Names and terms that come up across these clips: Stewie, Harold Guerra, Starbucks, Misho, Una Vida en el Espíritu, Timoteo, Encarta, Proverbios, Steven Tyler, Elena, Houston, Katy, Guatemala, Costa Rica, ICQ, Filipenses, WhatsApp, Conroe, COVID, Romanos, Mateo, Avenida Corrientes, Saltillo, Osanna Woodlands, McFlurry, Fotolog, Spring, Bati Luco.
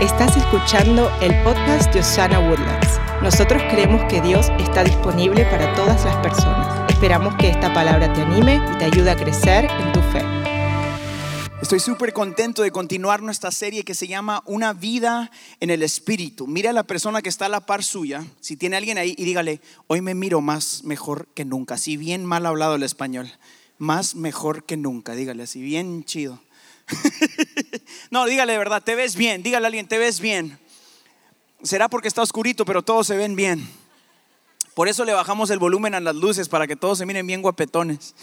Estás escuchando el podcast de Osanna Woodlands. Nosotros creemos que Dios está disponible para todas las personas. Esperamos que esta palabra te anime y te ayude a crecer en tu fe. Estoy súper contento de continuar nuestra serie que se llama Una Vida en el Espíritu. Mira a la persona que está a la par suya, si tiene alguien ahí, y dígale: hoy me miro más mejor que nunca. Si bien mal hablado el español, más mejor que nunca. Dígale así, bien chido. No, dígale de verdad, te ves bien. Dígale a alguien, te ves bien. Será porque está oscurito, pero todos se ven bien. Por eso le bajamos el volumen a las luces, para que todos se miren bien guapetones.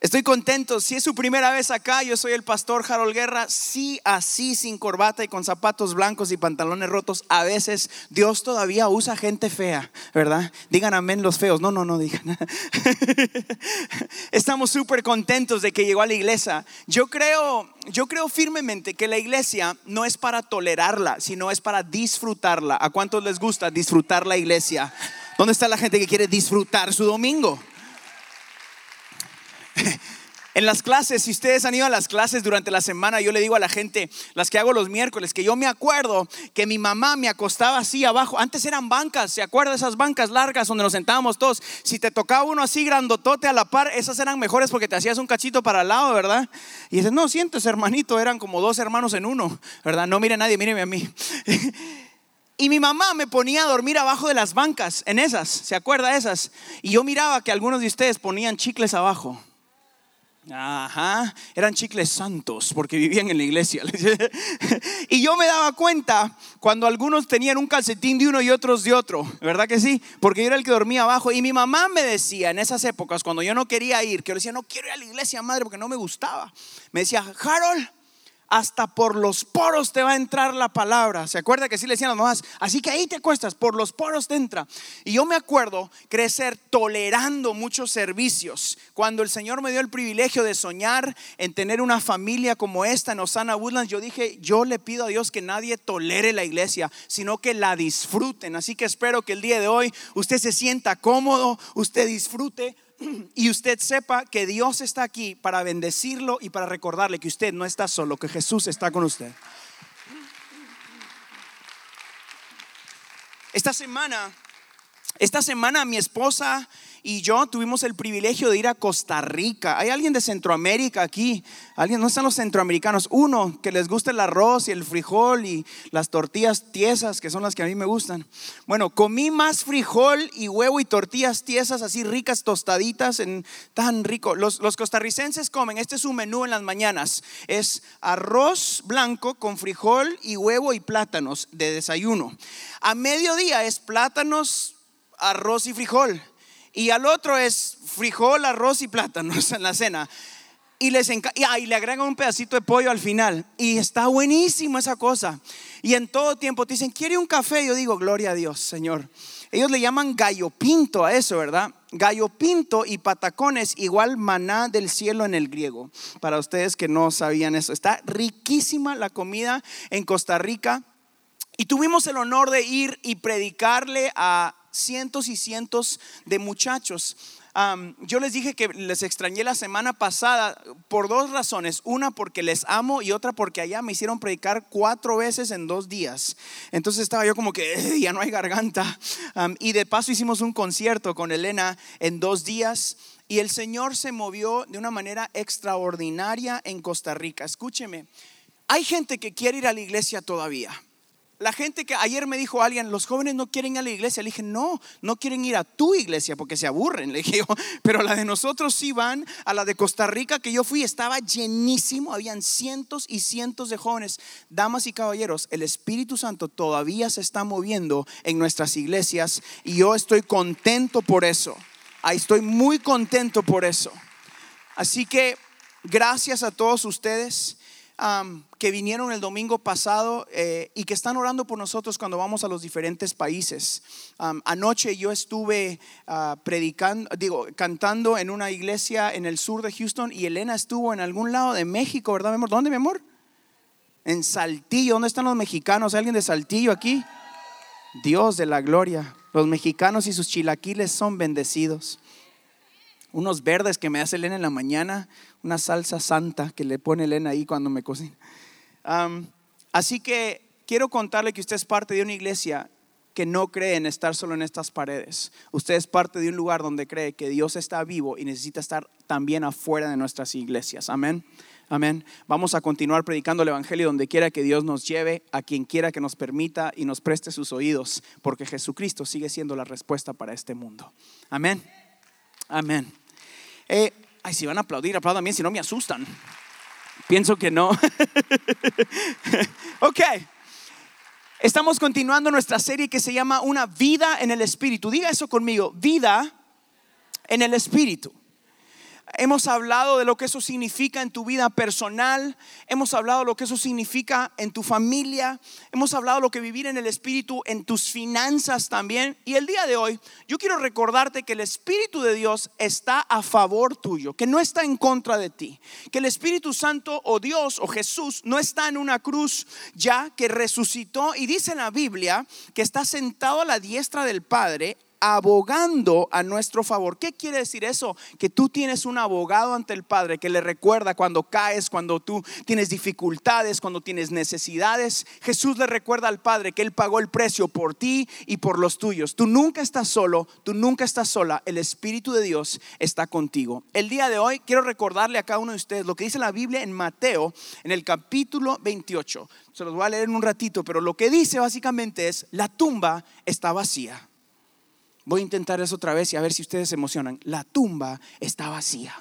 Estoy contento. Si es su primera vez acá, yo soy el pastor Harold Guerra. Sí, así, sin corbata y con zapatos blancos y pantalones rotos. A veces Dios todavía usa gente fea, ¿verdad? Digan amén los feos. No digan. Estamos súper contentos de que llegó a la iglesia. Yo creo firmemente que la iglesia no es para tolerarla, sino es para disfrutarla. ¿A cuántos les gusta disfrutar la iglesia? ¿Dónde está la gente que quiere disfrutar su domingo? En las clases, si ustedes han ido a las clases durante la semana, yo le digo a la gente, las que hago los miércoles, que yo me acuerdo que mi mamá me acostaba así abajo. Antes eran bancas, ¿se acuerdan? Esas bancas largas donde nos sentábamos todos. Si te tocaba uno así grandotote a la par, esas eran mejores porque te hacías un cachito para el lado, ¿verdad? Y dices, no, siéntese hermanito, eran como dos hermanos en uno, ¿verdad? No mire a nadie, míreme a mí. Y mi mamá me ponía a dormir abajo de las bancas, en esas, ¿se acuerda esas? Y yo miraba que algunos de ustedes ponían chicles abajo. Ajá, eran chicles santos porque vivían en la iglesia. Y yo me daba cuenta cuando algunos tenían un calcetín de uno y otros de otro, ¿verdad que sí? Porque yo era el que dormía abajo. Y mi mamá me decía en esas épocas, cuando yo no quería ir, que yo decía, no quiero ir a la iglesia, madre, porque no me gustaba. Me decía, Harold, hasta por los poros te va a entrar la palabra. ¿Se acuerda que sí le decían las mamás? Así que ahí te acuestas, por los poros te entra. Y yo me acuerdo crecer tolerando muchos servicios. Cuando el Señor me dio el privilegio de soñar en tener una familia como esta en Osanna Woodlands, yo dije, yo le pido a Dios que nadie tolere la iglesia, sino que la disfruten. Así que espero que el día de hoy usted se sienta cómodo, usted disfrute, y usted sepa que Dios está aquí para bendecirlo y para recordarle que usted no está solo, que Jesús está con usted. Esta semana mi esposa y yo tuvimos el privilegio de ir a Costa Rica. ¿Hay alguien de Centroamérica aquí? ¿Alguien? ¿No están los centroamericanos? Uno, que les gusta el arroz y el frijol y las tortillas tiesas, que son las que a mí me gustan. Bueno, comí más frijol y huevo y tortillas tiesas así ricas, tostaditas, tan rico. Los costarricenses comen, este es su menú en las mañanas. Es arroz blanco con frijol y huevo y plátanos de desayuno. A mediodía es plátanos, arroz y frijol. Y al otro es frijol, arroz y plátanos en la cena. Y le agregan un pedacito de pollo al final. Y está buenísimo esa cosa. Y en todo tiempo te dicen, ¿quiere un café? Yo digo, gloria a Dios, Señor. Ellos le llaman gallo pinto a eso, ¿verdad? Gallo pinto y patacones, igual maná del cielo en el griego. Para ustedes que no sabían eso. Está riquísima la comida en Costa Rica. Y tuvimos el honor de ir y predicarle a cientos y cientos de muchachos. Yo les dije que les extrañé la semana pasada por dos razones. Una porque les amo y otra porque allá me hicieron predicar 4 veces en 2 días. Entonces estaba yo como que ya no hay garganta. Y de paso hicimos un concierto con Elena en 2 días. Y el Señor se movió de una manera extraordinaria en Costa Rica. Escúcheme, hay gente que quiere ir a la iglesia todavía. La gente que ayer me dijo alguien, los jóvenes no quieren ir a la iglesia. Le dije, no quieren ir a tu iglesia porque se aburren, le dije yo. Pero la de nosotros sí van. A la de Costa Rica que yo fui estaba llenísimo. Habían cientos y cientos de jóvenes. Damas y caballeros, el Espíritu Santo todavía se está moviendo en nuestras iglesias. Y yo estoy contento por eso. Estoy muy contento por eso. Así que gracias a todos ustedes que vinieron el domingo pasado y que están orando por nosotros cuando vamos a los diferentes países. Anoche yo estuve cantando en una iglesia en el sur de Houston, y Elena estuvo en algún lado de México, ¿verdad, mi amor? ¿Dónde, mi amor? En Saltillo. ¿Dónde están los mexicanos? ¿Hay alguien de Saltillo aquí? Dios de la gloria. Los mexicanos y sus chilaquiles son bendecidos. Unos verdes que me hace Elena en la mañana, una salsa santa que le pone Elena ahí cuando me cocina. Así que quiero contarle que usted es parte de una iglesia que no cree en estar solo en estas paredes. Usted es parte de un lugar donde cree que Dios está vivo y necesita estar también afuera de nuestras iglesias. Amén. Amén. Vamos a continuar predicando el evangelio donde quiera que Dios nos lleve, a quien quiera que nos permita y nos preste sus oídos, porque Jesucristo sigue siendo la respuesta para este mundo. Amén. Amén. Si van a aplaudir, aplaudan bien, si no me asustan. Pienso que no. Ok. Estamos continuando nuestra serie que se llama Una Vida en el Espíritu. Diga eso conmigo: vida en el Espíritu. Hemos hablado de lo que eso significa en tu vida personal. Hemos hablado de lo que eso significa en tu familia. Hemos hablado de lo que vivir en el Espíritu en tus finanzas también. Y el día de hoy yo quiero recordarte que el Espíritu de Dios está a favor tuyo, que no está en contra de ti, que el Espíritu Santo o Dios o Jesús no está en una cruz, ya que resucitó y dice en la Biblia que está sentado a la diestra del Padre abogando a nuestro favor. ¿Qué quiere decir eso? Que tú tienes un abogado ante el Padre que le recuerda cuando caes, cuando tú tienes dificultades, cuando tienes necesidades. Jesús le recuerda al Padre que Él pagó el precio por ti y por los tuyos. Tú nunca estás solo, tú nunca estás sola. El Espíritu de Dios está contigo. El día de hoy quiero recordarle a cada uno de ustedes lo que dice la Biblia en Mateo, en el capítulo 28. Se los voy a leer en un ratito, pero lo que dice básicamente es: la tumba está vacía. Voy a intentar eso otra vez y a ver si ustedes se emocionan. La tumba está vacía.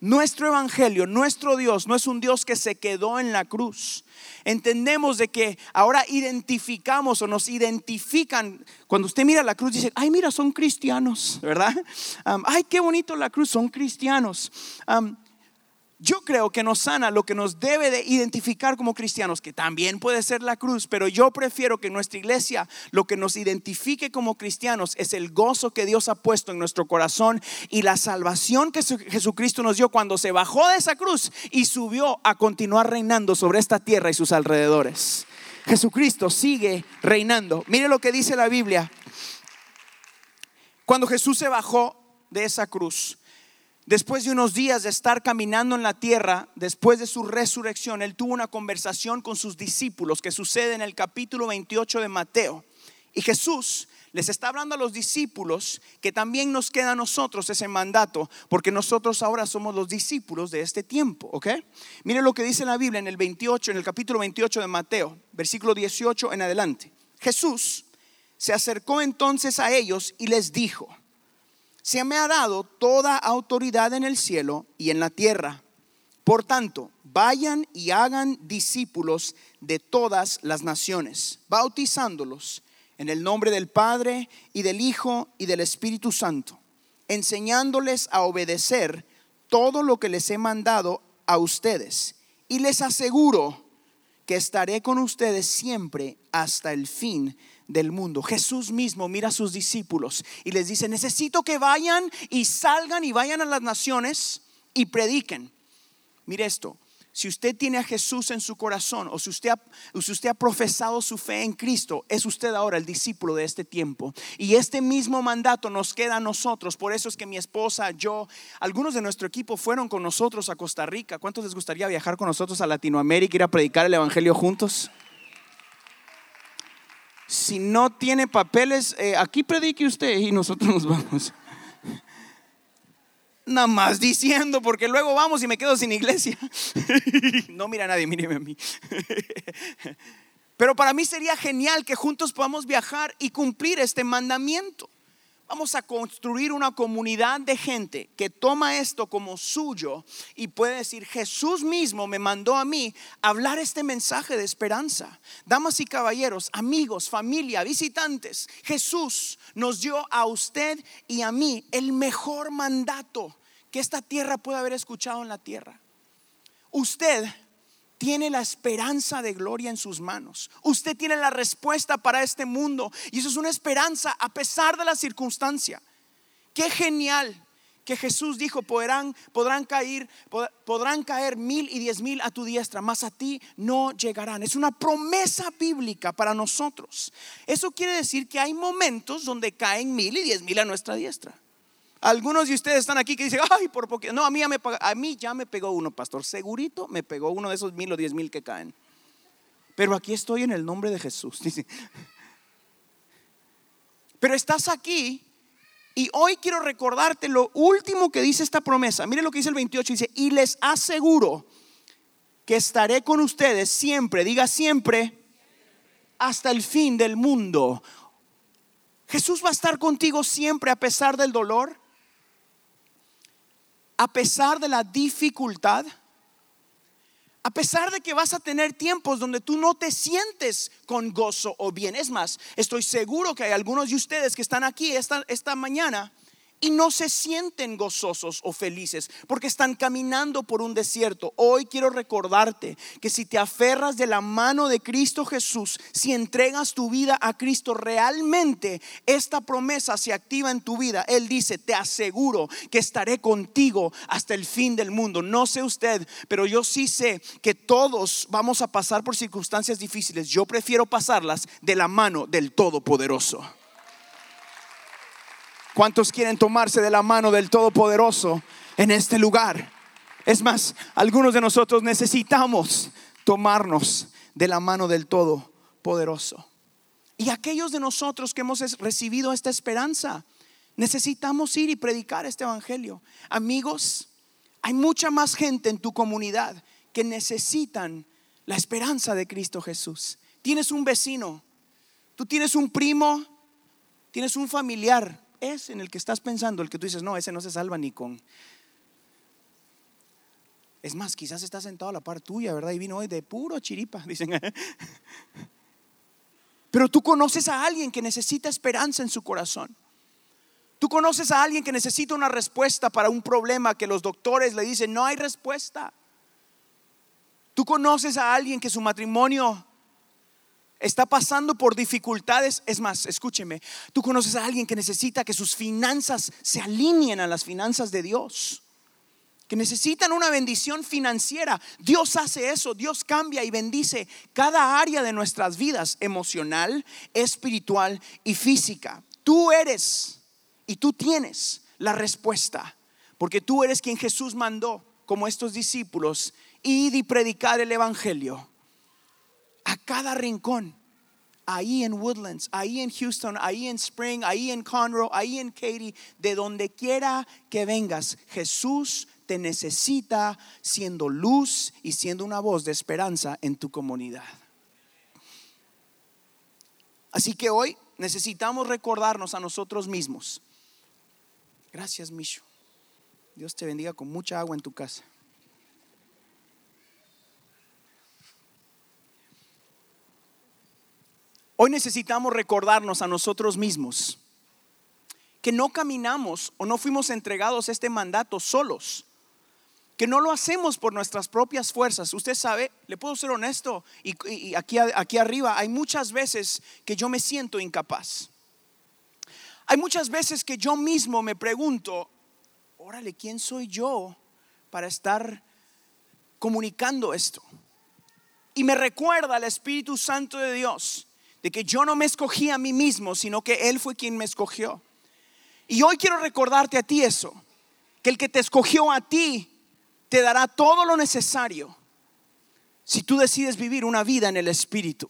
Nuestro evangelio, nuestro Dios no es un Dios que se quedó en la cruz. Entendemos de que ahora identificamos o nos identifican. Cuando usted mira la cruz dice: ay, mira, son cristianos, ¿verdad? Ay, qué bonito la cruz, son cristianos. Yo creo que nos sana lo que nos debe de identificar como cristianos, que también puede ser la cruz, pero yo prefiero que en nuestra iglesia lo que nos identifique como cristianos es el gozo que Dios ha puesto en nuestro corazón y la salvación que Jesucristo nos dio cuando se bajó de esa cruz y subió a continuar reinando sobre esta tierra y sus alrededores. Jesucristo sigue reinando. Mire lo que dice la Biblia. Cuando Jesús se bajó de esa cruz, después de unos días de estar caminando en la tierra, después de su resurrección, Él tuvo una conversación con sus discípulos que sucede en el capítulo 28 de Mateo. Y Jesús les está hablando a los discípulos que también nos queda a nosotros ese mandato, porque nosotros ahora somos los discípulos de este tiempo, ¿ok? Miren lo que dice la Biblia en el 28, en el capítulo 28 de Mateo, versículo 18 en adelante. Jesús se acercó entonces a ellos y les dijo: se me ha dado toda autoridad en el cielo y en la tierra. Por tanto, vayan y hagan discípulos de todas las naciones, bautizándolos en el nombre del Padre y del Hijo y del Espíritu Santo, enseñándoles a obedecer todo lo que les he mandado a ustedes. Y les aseguro que estaré con ustedes siempre hasta el fin del mundo. Jesús mismo mira a sus discípulos y les dice: necesito que vayan y salgan y vayan a las naciones y prediquen. Mire esto: si usted tiene a Jesús en su corazón, o si usted ha profesado su fe en Cristo, es usted ahora el discípulo de este tiempo. Y este mismo mandato nos queda a nosotros. Por eso es que mi esposa, yo, algunos de nuestro equipo fueron con nosotros a Costa Rica. ¿Cuántos les gustaría viajar con nosotros a Latinoamérica, ir a predicar el evangelio juntos? Si no tiene papeles, aquí predique usted y nosotros nos vamos. Nada más diciendo, porque luego vamos y me quedo sin iglesia. No mira a nadie, míreme a mí. Pero para mí sería genial que juntos podamos viajar y cumplir este mandamiento. Vamos a construir una comunidad de gente que toma esto como suyo y puede decir: Jesús mismo me mandó a mí a hablar este mensaje de esperanza. Damas y caballeros, amigos, familia, visitantes, Jesús nos dio a usted y a mí el mejor mandato que esta tierra puede haber escuchado en la tierra. Usted tiene la esperanza de gloria en sus manos. Usted tiene la respuesta para este mundo. Y eso es una esperanza a pesar de la circunstancia. Qué genial que Jesús dijo: podrán caer 1000 y 10,000 a tu diestra, mas a ti no llegarán. Es una promesa bíblica para nosotros. Eso quiere decir que hay momentos donde caen 1000 y 10,000 a nuestra diestra. Algunos de ustedes están aquí que dicen: ay, por poquito. No, a mí ya me pegó uno, pastor. Segurito me pegó uno de esos 1000 o 10,000 que caen. pero aquí estoy en el nombre de Jesús. Dice. Pero estás aquí y hoy quiero recordarte lo último que dice esta promesa. Miren lo que dice el 28, dice, y les aseguro que estaré con ustedes siempre, diga siempre, hasta el fin del mundo. Jesús va a estar contigo siempre a pesar del dolor, a pesar de la dificultad, a pesar de que vas a tener tiempos donde tú no te sientes con gozo o bien. Es más, estoy seguro que hay algunos de ustedes que están aquí esta mañana y no se sienten gozosos o felices porque están caminando por un desierto. Hoy quiero recordarte que si te aferras de la mano de Cristo Jesús, si entregas tu vida a Cristo, realmente esta promesa se activa en tu vida. Él dice, te aseguro que estaré contigo hasta el fin del mundo. No sé usted, pero yo sí sé que todos vamos a pasar por circunstancias difíciles. Yo prefiero pasarlas de la mano del Todopoderoso. ¿Cuántos quieren tomarse de la mano del Todopoderoso en este lugar? Es más, algunos de nosotros necesitamos tomarnos de la mano del Todopoderoso. Y aquellos de nosotros que hemos recibido esta esperanza, necesitamos ir y predicar este evangelio. Amigos, hay mucha más gente en tu comunidad que necesitan la esperanza de Cristo Jesús. Tienes un vecino, tú tienes un primo, tienes un familiar. Es en el que estás pensando, el que tú dices, no, ese no se salva ni con. Es más, quizás está sentado a la par tuya, ¿verdad? Y vino hoy de puro chiripa, dicen. Pero tú conoces a alguien que necesita esperanza en su corazón. Tú conoces a alguien que necesita una respuesta para un problema que los doctores le dicen, no hay respuesta. Tú conoces a alguien que su matrimonio está pasando por dificultades. Es más, escúcheme, tú conoces a alguien que necesita que sus finanzas se alineen a las finanzas de Dios, que necesitan una bendición financiera. Dios hace eso, Dios cambia y bendice cada área de nuestras vidas, emocional, espiritual y física. Tú eres y tú tienes la respuesta, porque tú eres quien Jesús mandó, como estos discípulos, id y predicar el evangelio a cada rincón, ahí en Woodlands, ahí en Houston, ahí en Spring, ahí en Conroe, ahí en Katy, de donde quiera que vengas. Jesús te necesita siendo luz y siendo una voz de esperanza en tu comunidad. Así que hoy necesitamos recordarnos a nosotros mismos. Gracias, Misho. Dios te bendiga con mucha agua en tu casa. Hoy necesitamos recordarnos a nosotros mismos que no caminamos o no fuimos entregados este mandato solos, que no lo hacemos por nuestras propias fuerzas. Usted sabe, le puedo ser honesto, y aquí arriba hay muchas veces que yo me siento incapaz. Hay muchas veces que yo mismo me pregunto, órale, ¿quién soy yo para estar comunicando esto? Y me recuerda el Espíritu Santo de Dios de que yo no me escogí a mí mismo, sino que Él fue quien me escogió. Y hoy quiero recordarte a ti eso, que el que te escogió a ti te dará todo lo necesario si tú decides vivir una vida en el Espíritu.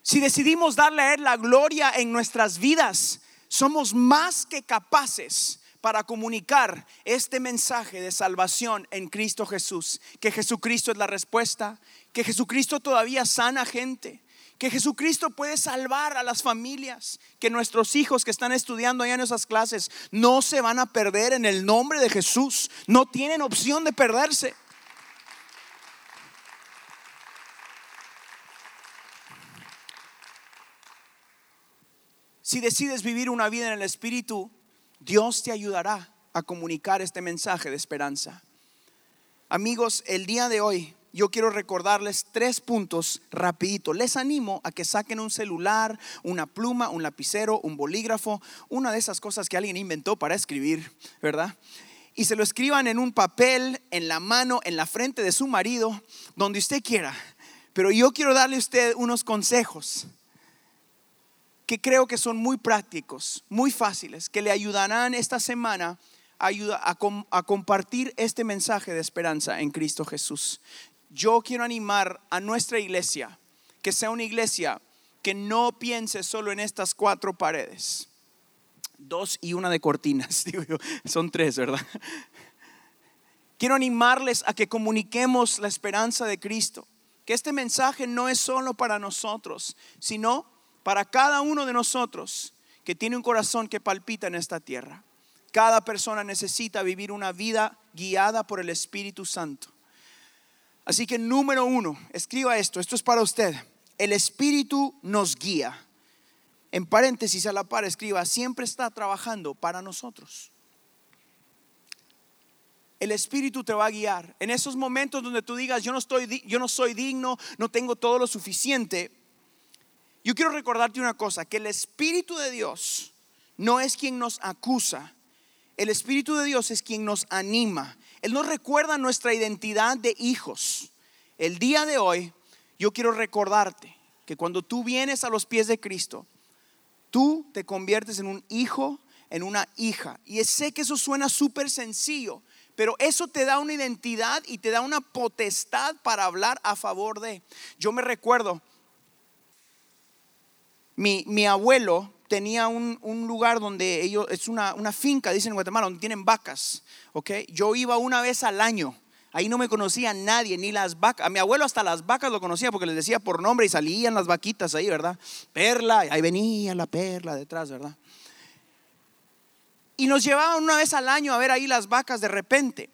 Si decidimos darle a Él la gloria en nuestras vidas, somos más que capaces para comunicar este mensaje de salvación en Cristo Jesús. Que Jesucristo es la respuesta, que Jesucristo todavía sana gente, que Jesucristo puede salvar a las familias, que nuestros hijos que están estudiando allá en esas clases no se van a perder en el nombre de Jesús. No tienen opción de perderse. Si decides vivir una vida en el Espíritu, Dios te ayudará a comunicar este mensaje de esperanza. Amigos, el día de hoy yo quiero recordarles 3 puntos rapidito. Les animo a que saquen un celular, una pluma, un lapicero, un bolígrafo, una de esas cosas que alguien inventó para escribir, ¿verdad? Y se lo escriban en un papel, en la mano, en la frente de su marido, donde usted quiera. Pero yo quiero darle a usted unos consejos que creo que son muy prácticos, muy fáciles, que le ayudarán esta semana a compartir este mensaje de esperanza en Cristo Jesús. yo quiero animar a nuestra iglesia, que sea una iglesia que no piense solo en estas 4 paredes. 2 y una de cortinas, digo yo, son 3, ¿verdad? Quiero animarles a que comuniquemos la esperanza de Cristo, que este mensaje no es solo para nosotros, sino para cada uno de nosotros que tiene un corazón que palpita en esta tierra. Cada persona necesita vivir una vida guiada por el Espíritu Santo. Así que número 1, escriba esto es para usted. El Espíritu nos guía. En paréntesis a la par escriba, siempre está trabajando para nosotros. El Espíritu te va a guiar en esos momentos donde tú digas yo no soy digno, no tengo todo lo suficiente. Yo quiero recordarte una cosa, que el Espíritu de Dios no es quien nos acusa. El Espíritu de Dios es quien nos anima. Él nos recuerda nuestra identidad de hijos. El día de hoy yo quiero recordarte que cuando tú vienes a los pies de Cristo, tú te conviertes en un hijo, en una hija. Y sé que eso suena súper sencillo, pero eso te da una identidad y te da una potestad para hablar a favor de. Yo me recuerdo, mi abuelo tenía un lugar donde ellos, es una finca, dicen en Guatemala, donde tienen vacas, ¿okay? Yo iba una vez al año, ahí no me conocía nadie, ni las vacas. A mi abuelo hasta las vacas lo conocía porque les decía por nombre y salían las vaquitas ahí, ¿verdad? Perla, ahí venía la Perla detrás, ¿verdad? Y nos llevaban una vez al año a ver ahí las vacas. De repente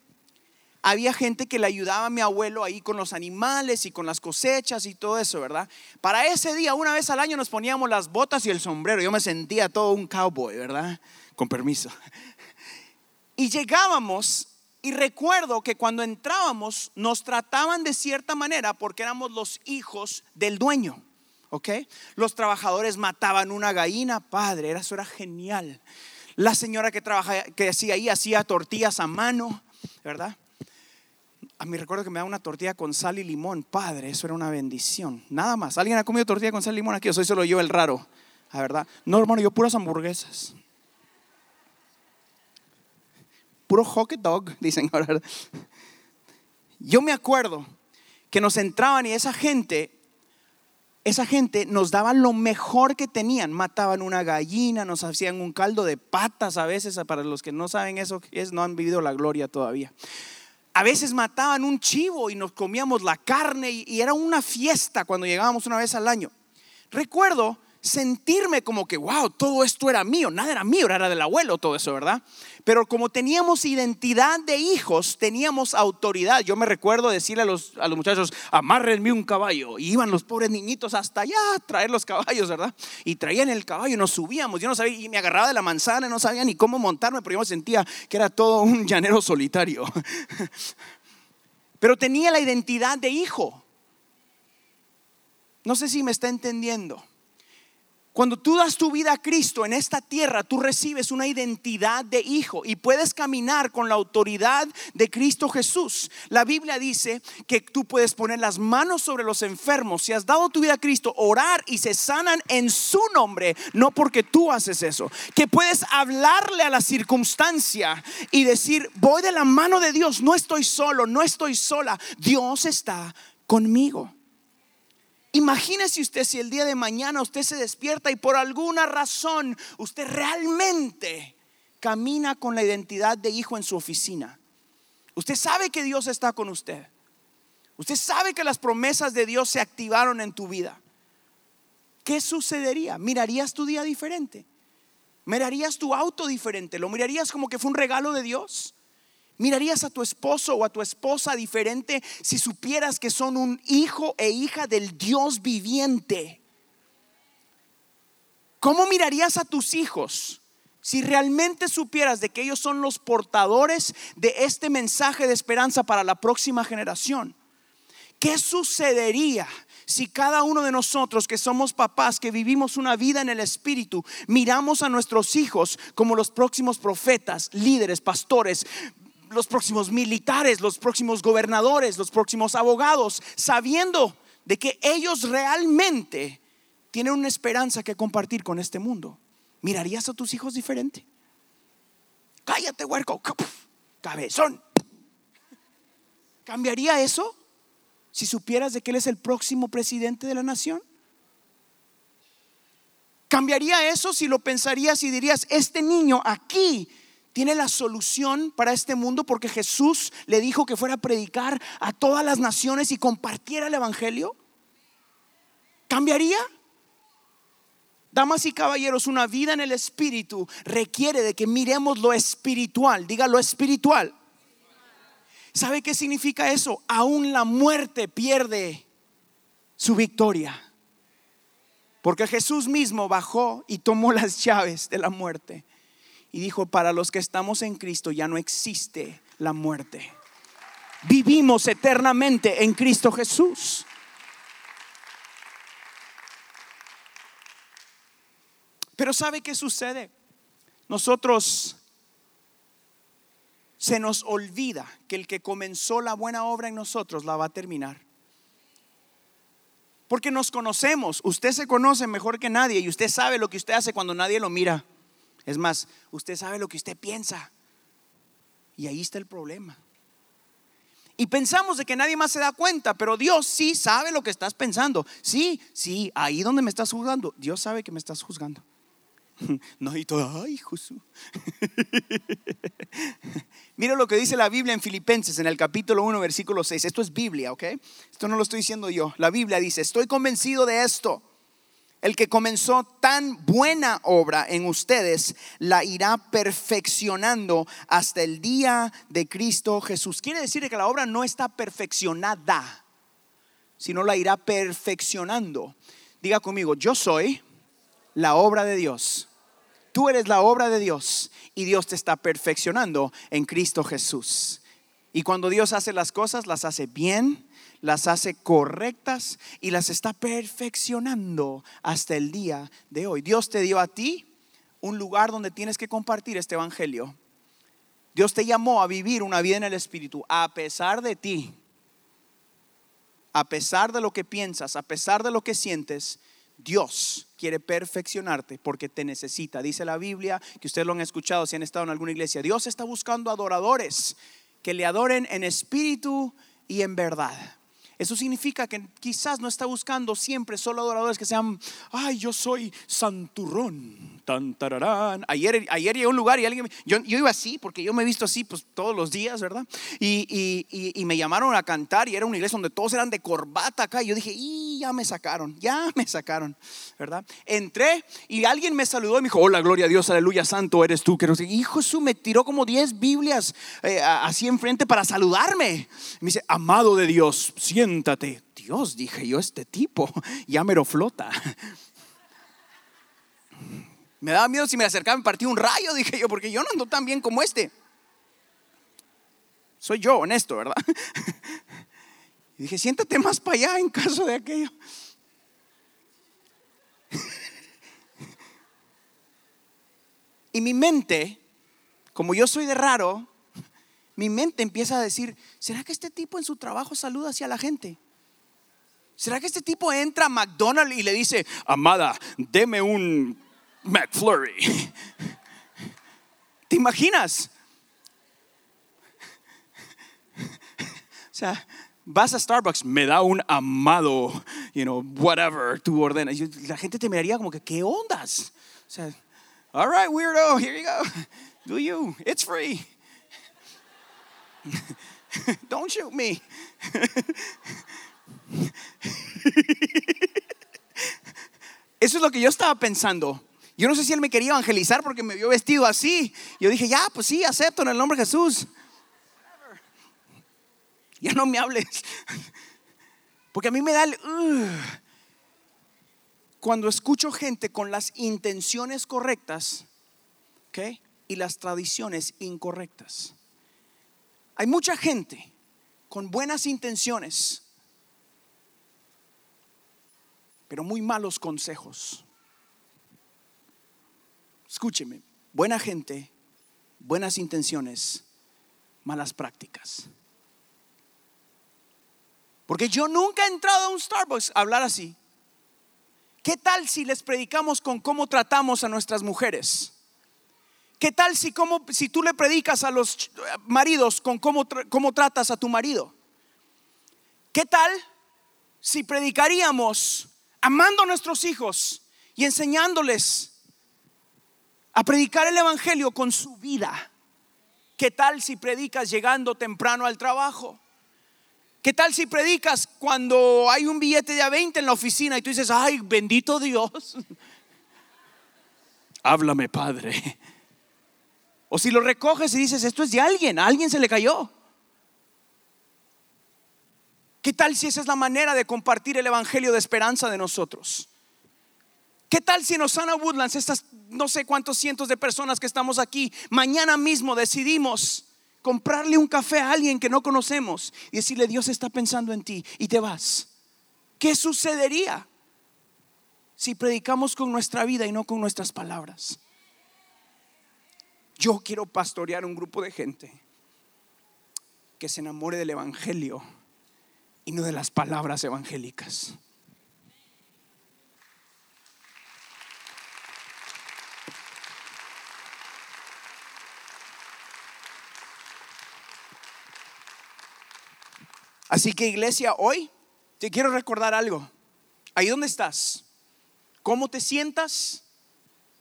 había gente que le ayudaba a mi abuelo ahí con los animales y con las cosechas y todo eso, ¿verdad? Para ese día, una vez al año, nos poníamos las botas y el sombrero. Yo me sentía todo un cowboy, ¿verdad? Con permiso. Y llegábamos, y recuerdo que cuando entrábamos nos trataban de cierta manera porque éramos los hijos del dueño, ¿ok? Los trabajadores mataban una gallina, padre, eso era genial. La señora que trabajaba, que hacía ahí, hacía tortillas a mano, ¿verdad? A mí recuerdo que me da una tortilla con sal y limón, padre, eso era una bendición. Nada más, ¿alguien ha comido tortilla con sal y limón aquí? Yo soy solo yo el raro, la verdad. No, hermano, yo puras hamburguesas. Puro hot dog, dicen ahora. Yo me acuerdo que nos entraban y esa gente nos daba lo mejor que tenían. Mataban una gallina, nos hacían un caldo de patas a veces. Para los que no saben eso, no han vivido la gloria todavía. A veces mataban un chivo y nos comíamos la carne, y era una fiesta cuando llegábamos una vez al año. Recuerdo sentirme como que wow, todo esto era mío. Nada era mío, era del abuelo todo eso, ¿verdad? Pero como teníamos identidad de hijos, teníamos autoridad. Yo me recuerdo decirle a los muchachos, amárrenme un caballo, y iban los pobres niñitos hasta allá a traer los caballos, ¿verdad? Y traían el caballo y nos subíamos. Yo no sabía, y me agarraba de la manzana, no sabía ni cómo montarme, pero yo me sentía que era todo un llanero solitario. Pero tenía la identidad de hijo. No sé si me está entendiendo. Cuando tú das tu vida a Cristo en esta tierra, tú recibes una identidad de hijo y puedes caminar con la autoridad de Cristo Jesús. La Biblia dice que tú puedes poner las manos sobre los enfermos. Si has dado tu vida a Cristo, orar y se sanan en su nombre, no porque tú haces eso. Que puedes hablarle a la circunstancia y decir, voy de la mano de Dios, no estoy solo, no estoy sola, Dios está conmigo. Imagínese usted si el día de mañana usted se despierta y por alguna razón usted realmente camina con la identidad de hijo en su oficina. Usted sabe que Dios está con usted. Usted sabe que las promesas de Dios se activaron en tu vida. ¿Qué sucedería? ¿Mirarías tu día diferente? ¿Mirarías tu auto diferente? ¿Lo mirarías como que fue un regalo de Dios? ¿Mirarías a tu esposo o a tu esposa diferente si supieras que son un hijo e hija del Dios viviente? ¿Cómo mirarías a tus hijos si realmente supieras de que ellos son los portadores de este mensaje de esperanza para la próxima generación? ¿Qué sucedería si cada uno de nosotros que somos papás, que vivimos una vida en el Espíritu, miramos a nuestros hijos como los próximos profetas, líderes, pastores, los próximos militares, los próximos gobernadores, los próximos abogados, sabiendo de que ellos realmente tienen una esperanza que compartir con este mundo? ¿Mirarías a tus hijos diferente? Cállate, huerco, cabezón. ¿Cambiaría eso? si supieras de que él es el próximo presidente de la nación? ¿Cambiaría eso si lo pensarías y dirías, este niño aquí tiene la solución para este mundo porque Jesús le dijo que fuera a predicar a todas las naciones y compartiera el evangelio? ¿Cambiaría? Damas y caballeros, una vida en el espíritu requiere de que miremos lo espiritual. Diga lo espiritual. ¿Sabe qué significa eso? Aún la muerte pierde su victoria, porque Jesús mismo bajó y tomó las llaves de la muerte y dijo, para los que estamos en Cristo ya no existe la muerte. Vivimos eternamente en Cristo Jesús. Pero ¿sabe qué sucede? Nosotros se nos olvida que el que comenzó la buena obra en nosotros la va a terminar. Porque nos conocemos, usted se conoce mejor que nadie y usted sabe lo que usted hace cuando nadie lo mira. Es más, usted sabe lo que usted piensa. Y ahí está el problema. Y pensamos de que nadie más se da cuenta, pero Dios sí sabe lo que estás pensando. Sí, ahí donde me estás juzgando, Dios sabe que me estás juzgando. No, y todo, ay Jesús. Mira lo que dice la Biblia en Filipenses, en el capítulo 1, versículo 6. Esto es Biblia, ¿ok? Esto no lo estoy diciendo yo. La Biblia dice, estoy convencido de esto: el que comenzó tan buena obra en ustedes la irá perfeccionando hasta el día de Cristo Jesús. Quiere decir que la obra no está perfeccionada, sino la irá perfeccionando. Diga conmigo, yo soy la obra de Dios. Tú eres la obra de Dios y Dios te está perfeccionando en Cristo Jesús. Y cuando Dios hace las cosas, las hace bien, las hace correctas y las está perfeccionando hasta el día de hoy. Dios te dio a ti un lugar donde tienes que compartir este evangelio. Dios te llamó a vivir una vida en el espíritu a pesar de ti, a pesar de lo que piensas, a pesar de lo que sientes. Dios quiere perfeccionarte porque te necesita. Dice la Biblia, que ustedes lo han escuchado si han estado en alguna iglesia, Dios está buscando adoradores que le adoren en espíritu y en verdad. Eso significa que quizás no está buscando siempre solo adoradores que sean, ay, yo soy santurrón, tan tararán. Ayer llegué a un lugar y alguien yo iba así, porque yo me he visto así pues todos los días, ¿verdad? Y me llamaron a cantar y era una iglesia donde todos eran de corbata acá. Y yo dije, y ya me sacaron, ¿verdad? Entré y alguien me saludó y me dijo, hola, gloria a Dios, aleluya, santo eres tú. Que no sé, hijo, eso me tiró como 10 Biblias así enfrente para saludarme. Me dice, amado de Dios, siento. Dios, dije yo, este tipo ya mero flota. Me daba miedo si me acercaba me partía un rayo, dije yo, porque yo no ando tan bien como este. Soy yo, honesto, ¿verdad? Y dije, siéntate más para allá en caso de aquello. Y mi mente, como yo soy de raro, mi mente empieza a decir, ¿será que este tipo en su trabajo saluda así a la gente? ¿Será que este tipo entra a McDonald's y le dice, amada, deme un McFlurry? ¿Te imaginas? O sea, vas a Starbucks, me da un amado, you know, whatever, tú ordenas. La gente te miraría como que, ¿qué ondas? O sea, all right, weirdo, here you go. Do you, it's free. Don't shoot me. Eso es lo que yo estaba pensando. Yo no sé si él me quería evangelizar porque me vio vestido así. Yo dije, ya, pues sí, acepto en el nombre de Jesús. Ya no me hables. Porque a mí me da el cuando escucho gente con las intenciones correctas, ¿okay? Y las tradiciones incorrectas. Hay mucha gente con buenas intenciones, pero muy malos consejos. Escúcheme, buena gente, buenas intenciones, malas prácticas. Porque yo nunca he entrado a un Starbucks a hablar así. ¿Qué tal si les predicamos con cómo tratamos a nuestras mujeres? ¿Qué tal si tú le predicas a los maridos con cómo tratas a tu marido? ¿Qué tal si predicaríamos amando a nuestros hijos y enseñándoles a predicar el evangelio con su vida? ¿Qué tal si predicas llegando temprano al trabajo? ¿Qué tal si predicas cuando hay un billete de A20 en la oficina y tú dices, ay, bendito Dios, háblame, Padre? O si lo recoges y dices, esto es de alguien, a alguien se le cayó. ¿Qué tal si esa es la manera de compartir el evangelio de esperanza de nosotros? ¿Qué tal si en Osanna Woodlands, estas no sé cuántos cientos de personas que estamos aquí, mañana mismo decidimos comprarle un café a alguien que no conocemos y decirle, Dios está pensando en ti, y te vas? ¿Qué sucedería si predicamos con nuestra vida y no con nuestras palabras? Yo quiero pastorear un grupo de gente que se enamore del evangelio y no de las palabras evangélicas. Así que, iglesia, hoy te quiero recordar algo. Ahí donde estás, cómo te sientas,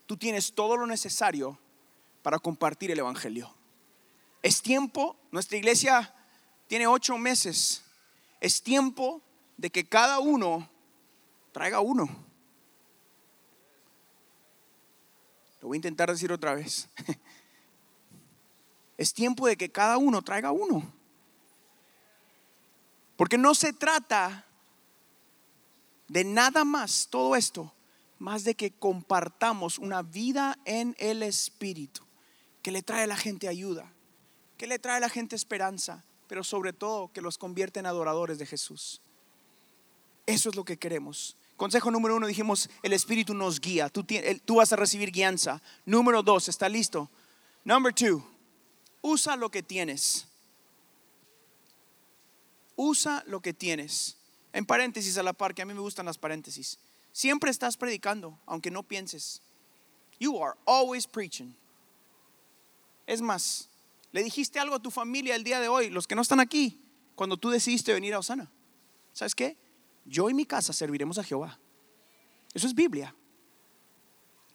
tú tienes todo lo necesario para compartir el evangelio. Es tiempo, nuestra iglesia tiene 8 meses. Es tiempo de que cada uno traiga uno. Lo voy a intentar decir otra vez. Es tiempo de que cada uno traiga uno. Porque no se trata de nada más, todo esto, más de que compartamos una vida en el Espíritu, que le trae a la gente ayuda, que le trae a la gente esperanza, pero sobre todo que los convierte en adoradores de Jesús. Eso es lo que queremos. Consejo número 1, dijimos, el Espíritu nos guía. Tú vas a recibir guianza. Número 2, ¿está listo? Number 2, usa lo que tienes. Usa lo que tienes. En paréntesis a la par, que a mí me gustan las paréntesis. Siempre estás predicando, aunque no pienses. You are always preaching. Es más, le dijiste algo a tu familia el día de hoy, los que no están aquí, cuando tú decidiste venir a Osanna. ¿Sabes qué? Yo y mi casa serviremos a Jehová. Eso es Biblia.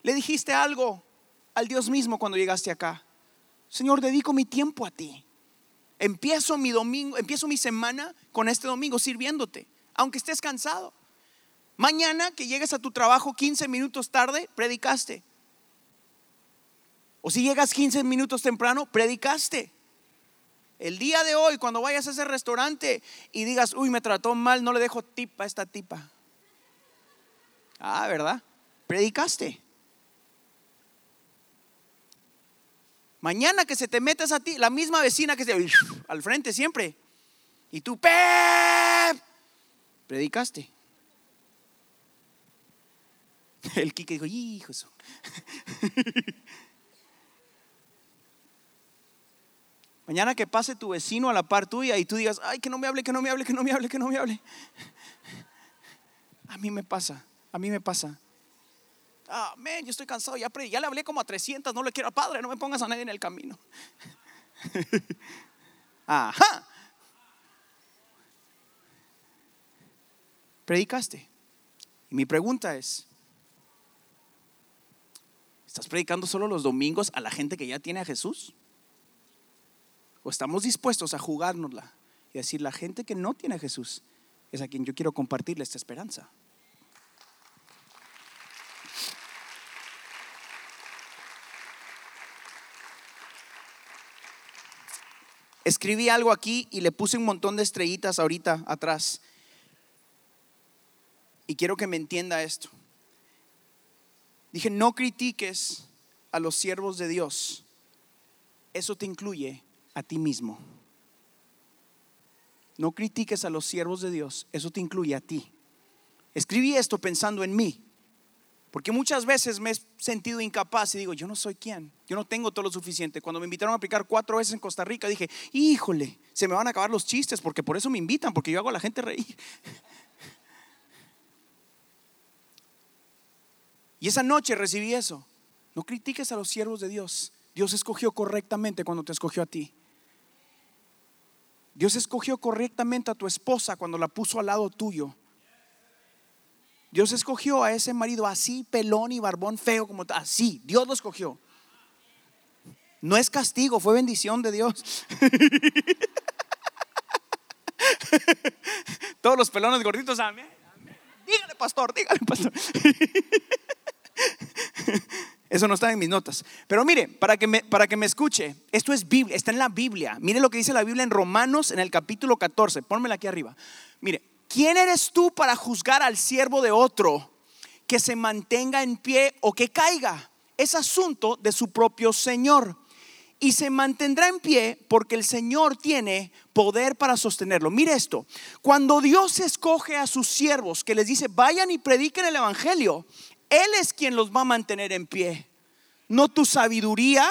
Le dijiste algo al Dios mismo cuando llegaste acá. Señor, dedico mi tiempo a ti. Empiezo mi domingo, empiezo mi semana con este domingo sirviéndote, aunque estés cansado. Mañana que llegues a tu trabajo 15 minutos tarde, predicaste. O si llegas 15 minutos temprano, predicaste. El día de hoy, cuando vayas a ese restaurante y digas, uy, me trató mal, no le dejo tip a esta tipa. Ah, ¿verdad? Predicaste. Mañana que se te metas a ti, la misma vecina que se al frente siempre. Y tú, predicaste. El Quique dijo, hijos. Mañana que pase tu vecino a la par tuya y tú digas, ay, que no me hable, que no me hable, que no me hable, que no me hable. A mí me pasa, a mí me pasa. Amén, yo estoy cansado, ya le hablé como a 300, no le quiero al Padre, no me pongas a nadie en el camino. Ajá. Predicaste. Y mi pregunta es, ¿estás predicando solo los domingos a la gente que ya tiene a Jesús? ¿O estamos dispuestos a jugárnosla y decir, la gente que no tiene a Jesús es a quien yo quiero compartirle esta esperanza? Escribí algo aquí y le puse un montón de estrellitas ahorita atrás. Y quiero que me entienda esto. Dije, no critiques a los siervos de Dios. Eso te incluye a ti mismo. No critiques a los siervos de Dios. Eso te incluye a ti. Escribí esto pensando en mí. Porque muchas veces me he sentido incapaz y digo, yo no soy quien, yo no tengo todo lo suficiente. Cuando me invitaron a aplicar 4 veces en Costa Rica, dije, híjole, se me van a acabar los chistes, porque por eso me invitan, porque yo hago a la gente reír. Y esa noche recibí eso. No critiques a los siervos de Dios. Dios escogió correctamente cuando te escogió a ti. Dios escogió correctamente a tu esposa cuando la puso al lado tuyo. Dios escogió a ese marido así, pelón y barbón feo, como así. Dios lo escogió. No es castigo, fue bendición de Dios. Todos los pelones gorditos, amén. Dígale, pastor, dígale, pastor. Eso no está en mis notas. Pero mire, para que me escuche, esto es Biblia, está en la Biblia. Mire lo que dice la Biblia en Romanos, en el capítulo 14. Pónmela aquí arriba. Mire, ¿quién eres tú para juzgar al siervo de otro que se mantenga en pie o que caiga? Es asunto de su propio Señor. Y se mantendrá en pie porque el Señor tiene poder para sostenerlo. Mire esto, cuando Dios escoge a sus siervos que les dice vayan y prediquen el evangelio, Él es quien los va a mantener en pie. No tu sabiduría,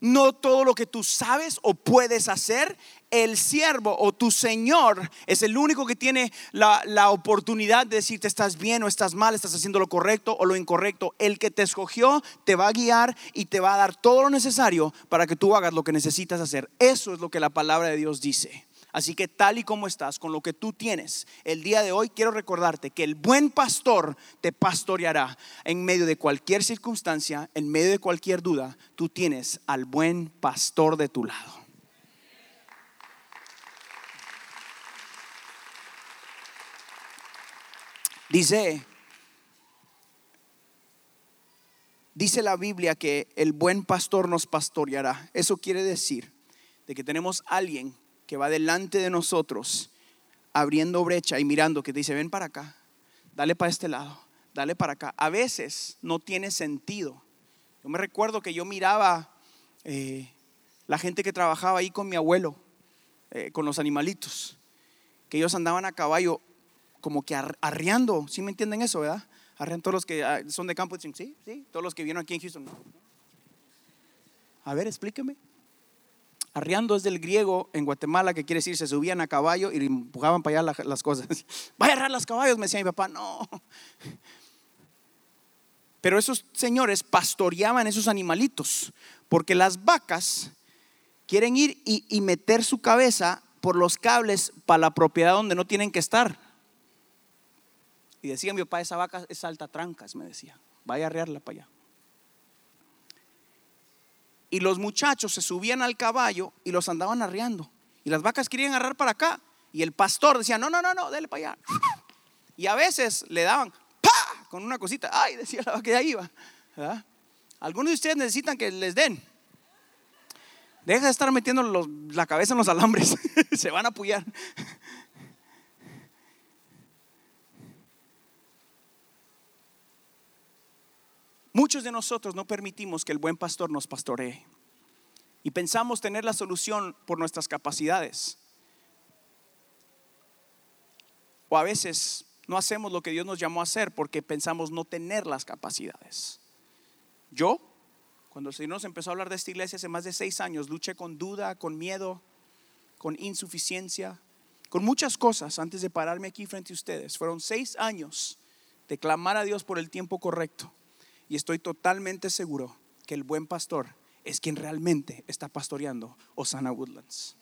no todo lo que tú sabes o puedes hacer. El siervo o tu Señor es el único que tiene la oportunidad de decirte estás bien o estás mal, estás haciendo lo correcto o lo incorrecto. El que te escogió te va a guiar y te va a dar todo lo necesario para que tú hagas lo que necesitas hacer. Eso es lo que la palabra de Dios dice. Así que tal y como estás, con lo que tú tienes el día de hoy, quiero recordarte que el buen pastor te pastoreará en medio de cualquier circunstancia, en medio de cualquier duda. Tú tienes al buen pastor de tu lado. Dice la Biblia que el buen pastor nos pastoreará. Eso quiere decir de que tenemos alguien que va delante de nosotros abriendo brecha y mirando, que te dice ven para acá, dale para este lado, dale para acá. A veces no tiene sentido. Yo me recuerdo que yo miraba la gente que trabajaba ahí con mi abuelo, con los animalitos, que ellos andaban a caballo como que arreando. ¿Sí me entienden eso, verdad? Arrean. Todos los que son de campo dicen sí, sí. Todos los que vinieron aquí en Houston, a ver, explíqueme. Arreando es del griego en Guatemala, que quiere decir se subían a caballo y empujaban para allá las cosas. Vaya a arrear los caballos, me decía mi papá, no. Pero esos señores pastoreaban esos animalitos, porque las vacas quieren ir y meter su cabeza por los cables para la propiedad donde no tienen que estar. Y decía mi papá, esa vaca es saltatrancas, me decía, vaya a arrearla para allá. Y los muchachos se subían al caballo y los andaban arreando. Y las vacas querían arrear para acá. Y el pastor decía, no, no, no, no, dele para allá. Y a veces le daban, ¡pa!, con una cosita. Ay, decía la vaca, que ahí iba. ¿Verdad? Algunos de ustedes necesitan que les den. Deja de estar metiendo la cabeza en los alambres. Se van a apoyar. Muchos de nosotros no permitimos que el buen pastor nos pastoree y pensamos tener la solución por nuestras capacidades. O a veces no hacemos lo que Dios nos llamó a hacer porque pensamos no tener las capacidades. Yo, cuando el Señor nos empezó a hablar de esta iglesia hace más de 6 años, luché con duda, con miedo, con insuficiencia, con muchas cosas antes de pararme aquí frente a ustedes. Fueron 6 años de clamar a Dios por el tiempo correcto. Y estoy totalmente seguro que el buen pastor es quien realmente está pastoreando Osanna Woodlands.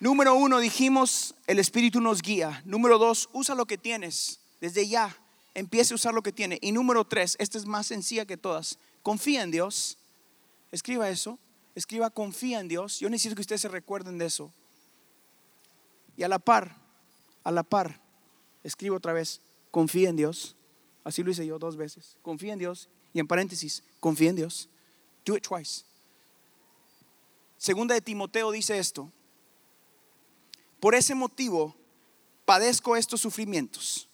Número 1, dijimos, el Espíritu nos guía. Número 2, usa lo que tienes. Desde ya, empiece a usar lo que tiene. Y número 3, esta es más sencilla que todas. Confía en Dios. Escriba eso. Escriba, confía en Dios. Yo necesito que ustedes se recuerden de eso. Y a la par, escribo otra vez, confía en Dios. Así lo hice yo 2 veces. Confía en Dios. Y en paréntesis, confía en Dios. Do it twice. 2 de Timoteo dice esto: por ese motivo padezco estos sufrimientos,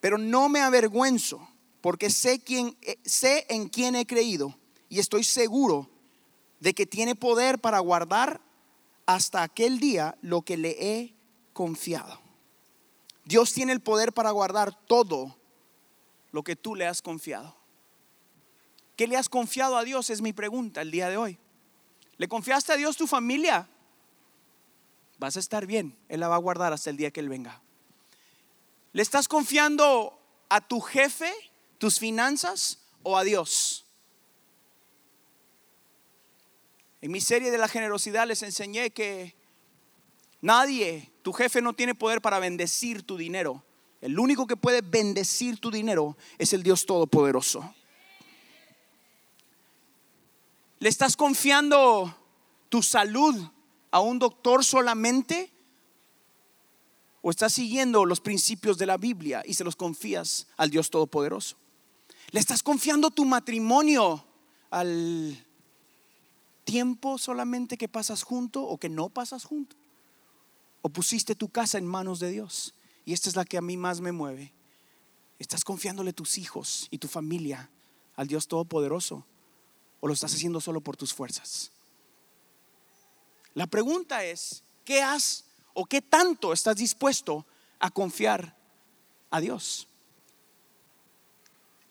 pero no me avergüenzo, porque sé en quién he creído y estoy seguro de que tiene poder para guardar hasta aquel día lo que le he confiado. Dios tiene el poder para guardar todo lo que tú le has confiado. ¿Qué le has confiado a Dios? Es mi pregunta el día de hoy. ¿Le confiaste a Dios tu familia? Vas a estar bien, Él la va a guardar hasta el día que Él venga. ¿Le estás confiando a tu jefe, tus finanzas o a Dios? En mi serie de la generosidad les enseñé que nadie, tu jefe no tiene poder para bendecir tu dinero. El único que puede bendecir tu dinero es el Dios Todopoderoso. ¿Le estás confiando tu salud a un doctor solamente? ¿O estás siguiendo los principios de la Biblia y se los confías al Dios Todopoderoso? ¿Le estás confiando tu matrimonio al tiempo solamente que pasas junto o que no pasas junto? ¿O pusiste tu casa en manos de Dios? Y esta es la que a mí más me mueve. ¿Estás confiándole tus hijos y tu familia al Dios Todopoderoso? ¿O lo estás haciendo solo por tus fuerzas? La pregunta es, ¿qué has o qué tanto estás dispuesto a confiar a Dios?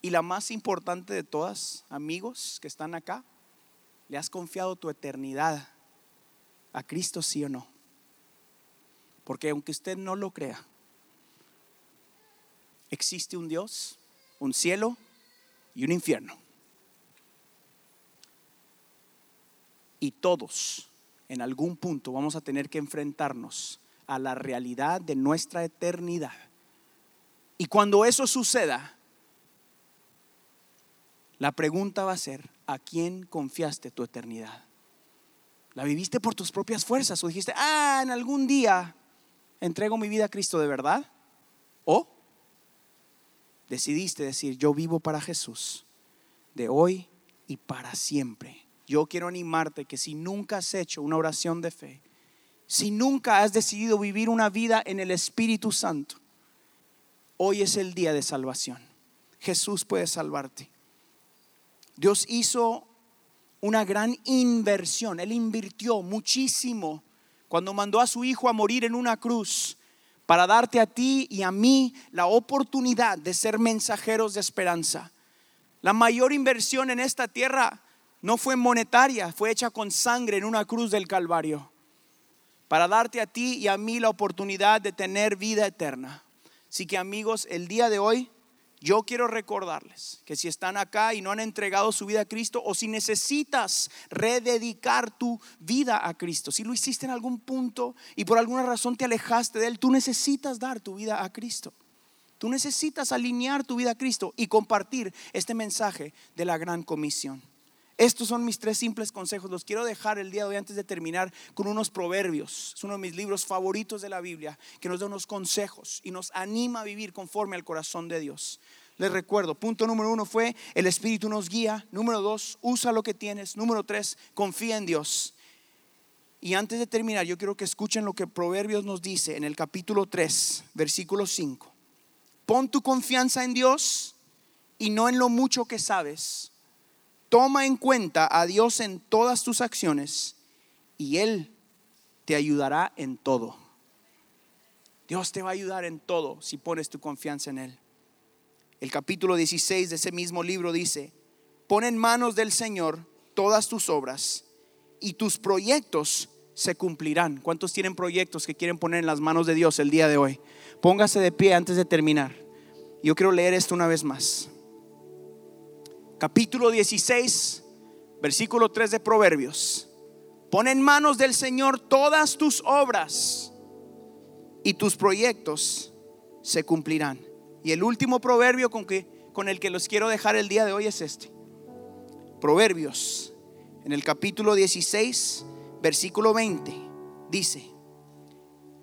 Y la más importante de todas, amigos que están acá, ¿le has confiado tu eternidad a Cristo, sí o no? Porque aunque usted no lo crea, existe un Dios, un cielo y un infierno. Y todos en algún punto vamos a tener que enfrentarnos a la realidad de nuestra eternidad. Y cuando eso suceda, la pregunta va a ser, ¿a quién confiaste tu eternidad? ¿La viviste por tus propias fuerzas o dijiste, en algún día entrego mi vida a Cristo de verdad? ¿O decidiste decir, yo vivo para Jesús de hoy y para siempre? Yo quiero animarte que si nunca has hecho una oración de fe, si nunca has decidido vivir una vida en el Espíritu Santo, hoy es el día de salvación. Jesús puede salvarte. Dios hizo una gran inversión. Él invirtió muchísimo cuando mandó a su hijo a morir en una cruz para darte a ti y a mí la oportunidad de ser mensajeros de esperanza. La mayor inversión en esta tierra no fue monetaria, fue hecha con sangre en una cruz del Calvario para darte a ti y a mí la oportunidad de tener vida eterna. Así que amigos, el día de hoy yo quiero recordarles que si están acá y no han entregado su vida a Cristo, o si necesitas rededicar tu vida a Cristo, si lo hiciste en algún punto y por alguna razón te alejaste de Él, tú necesitas dar tu vida a Cristo. Tú necesitas alinear tu vida a Cristo y compartir este mensaje de la gran comisión. Estos son mis 3 simples consejos. Los quiero dejar el día de hoy antes de terminar con unos proverbios. Es uno de mis libros favoritos de la Biblia, que nos da unos consejos y nos anima a vivir conforme al corazón de Dios. Les recuerdo, punto número 1 fue el Espíritu nos guía. Número 2, usa lo que tienes. Número 3, confía en Dios. Y antes de terminar, yo quiero que escuchen lo que Proverbios nos dice en el capítulo 3, versículo 5. Pon tu confianza en Dios y no en lo mucho que sabes. Toma en cuenta a Dios en todas tus acciones y Él te ayudará en todo. Dios te va a ayudar en todo si pones tu confianza en Él. El capítulo 16 de ese mismo libro dice, pon en manos del Señor todas tus obras y tus proyectos se cumplirán. ¿Cuántos tienen proyectos que quieren poner en las manos de Dios el día de hoy? Póngase de pie antes de terminar. Yo quiero leer esto una vez más. Capítulo 16, versículo 3 de Proverbios. Pon en manos del Señor todas tus obras y tus proyectos se cumplirán. Y el último proverbio con el que los quiero dejar el día de hoy es este. Proverbios, en el capítulo 16, versículo 20, dice: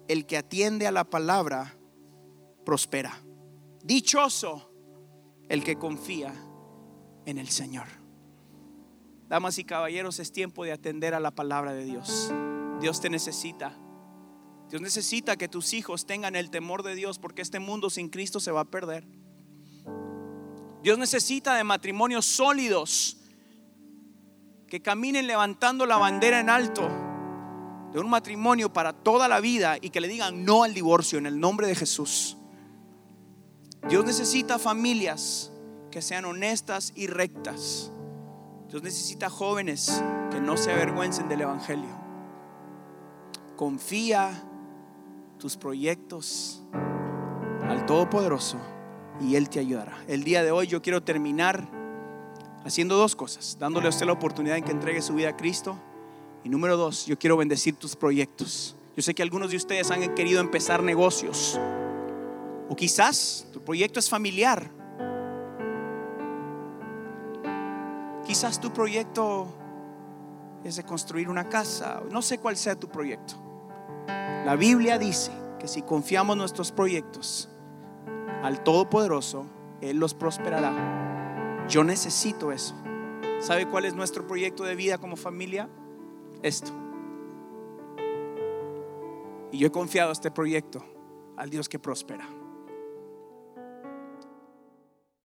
el que atiende a la palabra prospera. Dichoso el que confía en el Señor. Damas y caballeros, es tiempo de atender a la palabra de Dios. Dios te necesita. Dios necesita que tus hijos tengan el temor de Dios, porque este mundo sin Cristo se va a perder. Dios necesita de matrimonios sólidos que caminen levantando la bandera en alto de un matrimonio para toda la vida y que le digan no al divorcio en el nombre de Jesús. Dios necesita familias que sean honestas y rectas. Dios necesita jóvenes que no se avergüencen del Evangelio. Confía tus proyectos al Todopoderoso y Él te ayudará. El día de hoy yo quiero terminar haciendo 2 cosas, dándole a usted la oportunidad en que entregue su vida a Cristo Y número 2, yo quiero bendecir tus proyectos. Yo sé que algunos de ustedes han querido empezar negocios, o quizás tu proyecto es familiar, quizás tu proyecto es de construir una casa, no sé cuál sea tu proyecto. La Biblia dice que si confiamos nuestros proyectos al Todopoderoso, Él los prosperará. Yo necesito eso. ¿Sabe cuál es nuestro proyecto de vida como familia? Esto. Y yo he confiado este proyecto al Dios que prospera.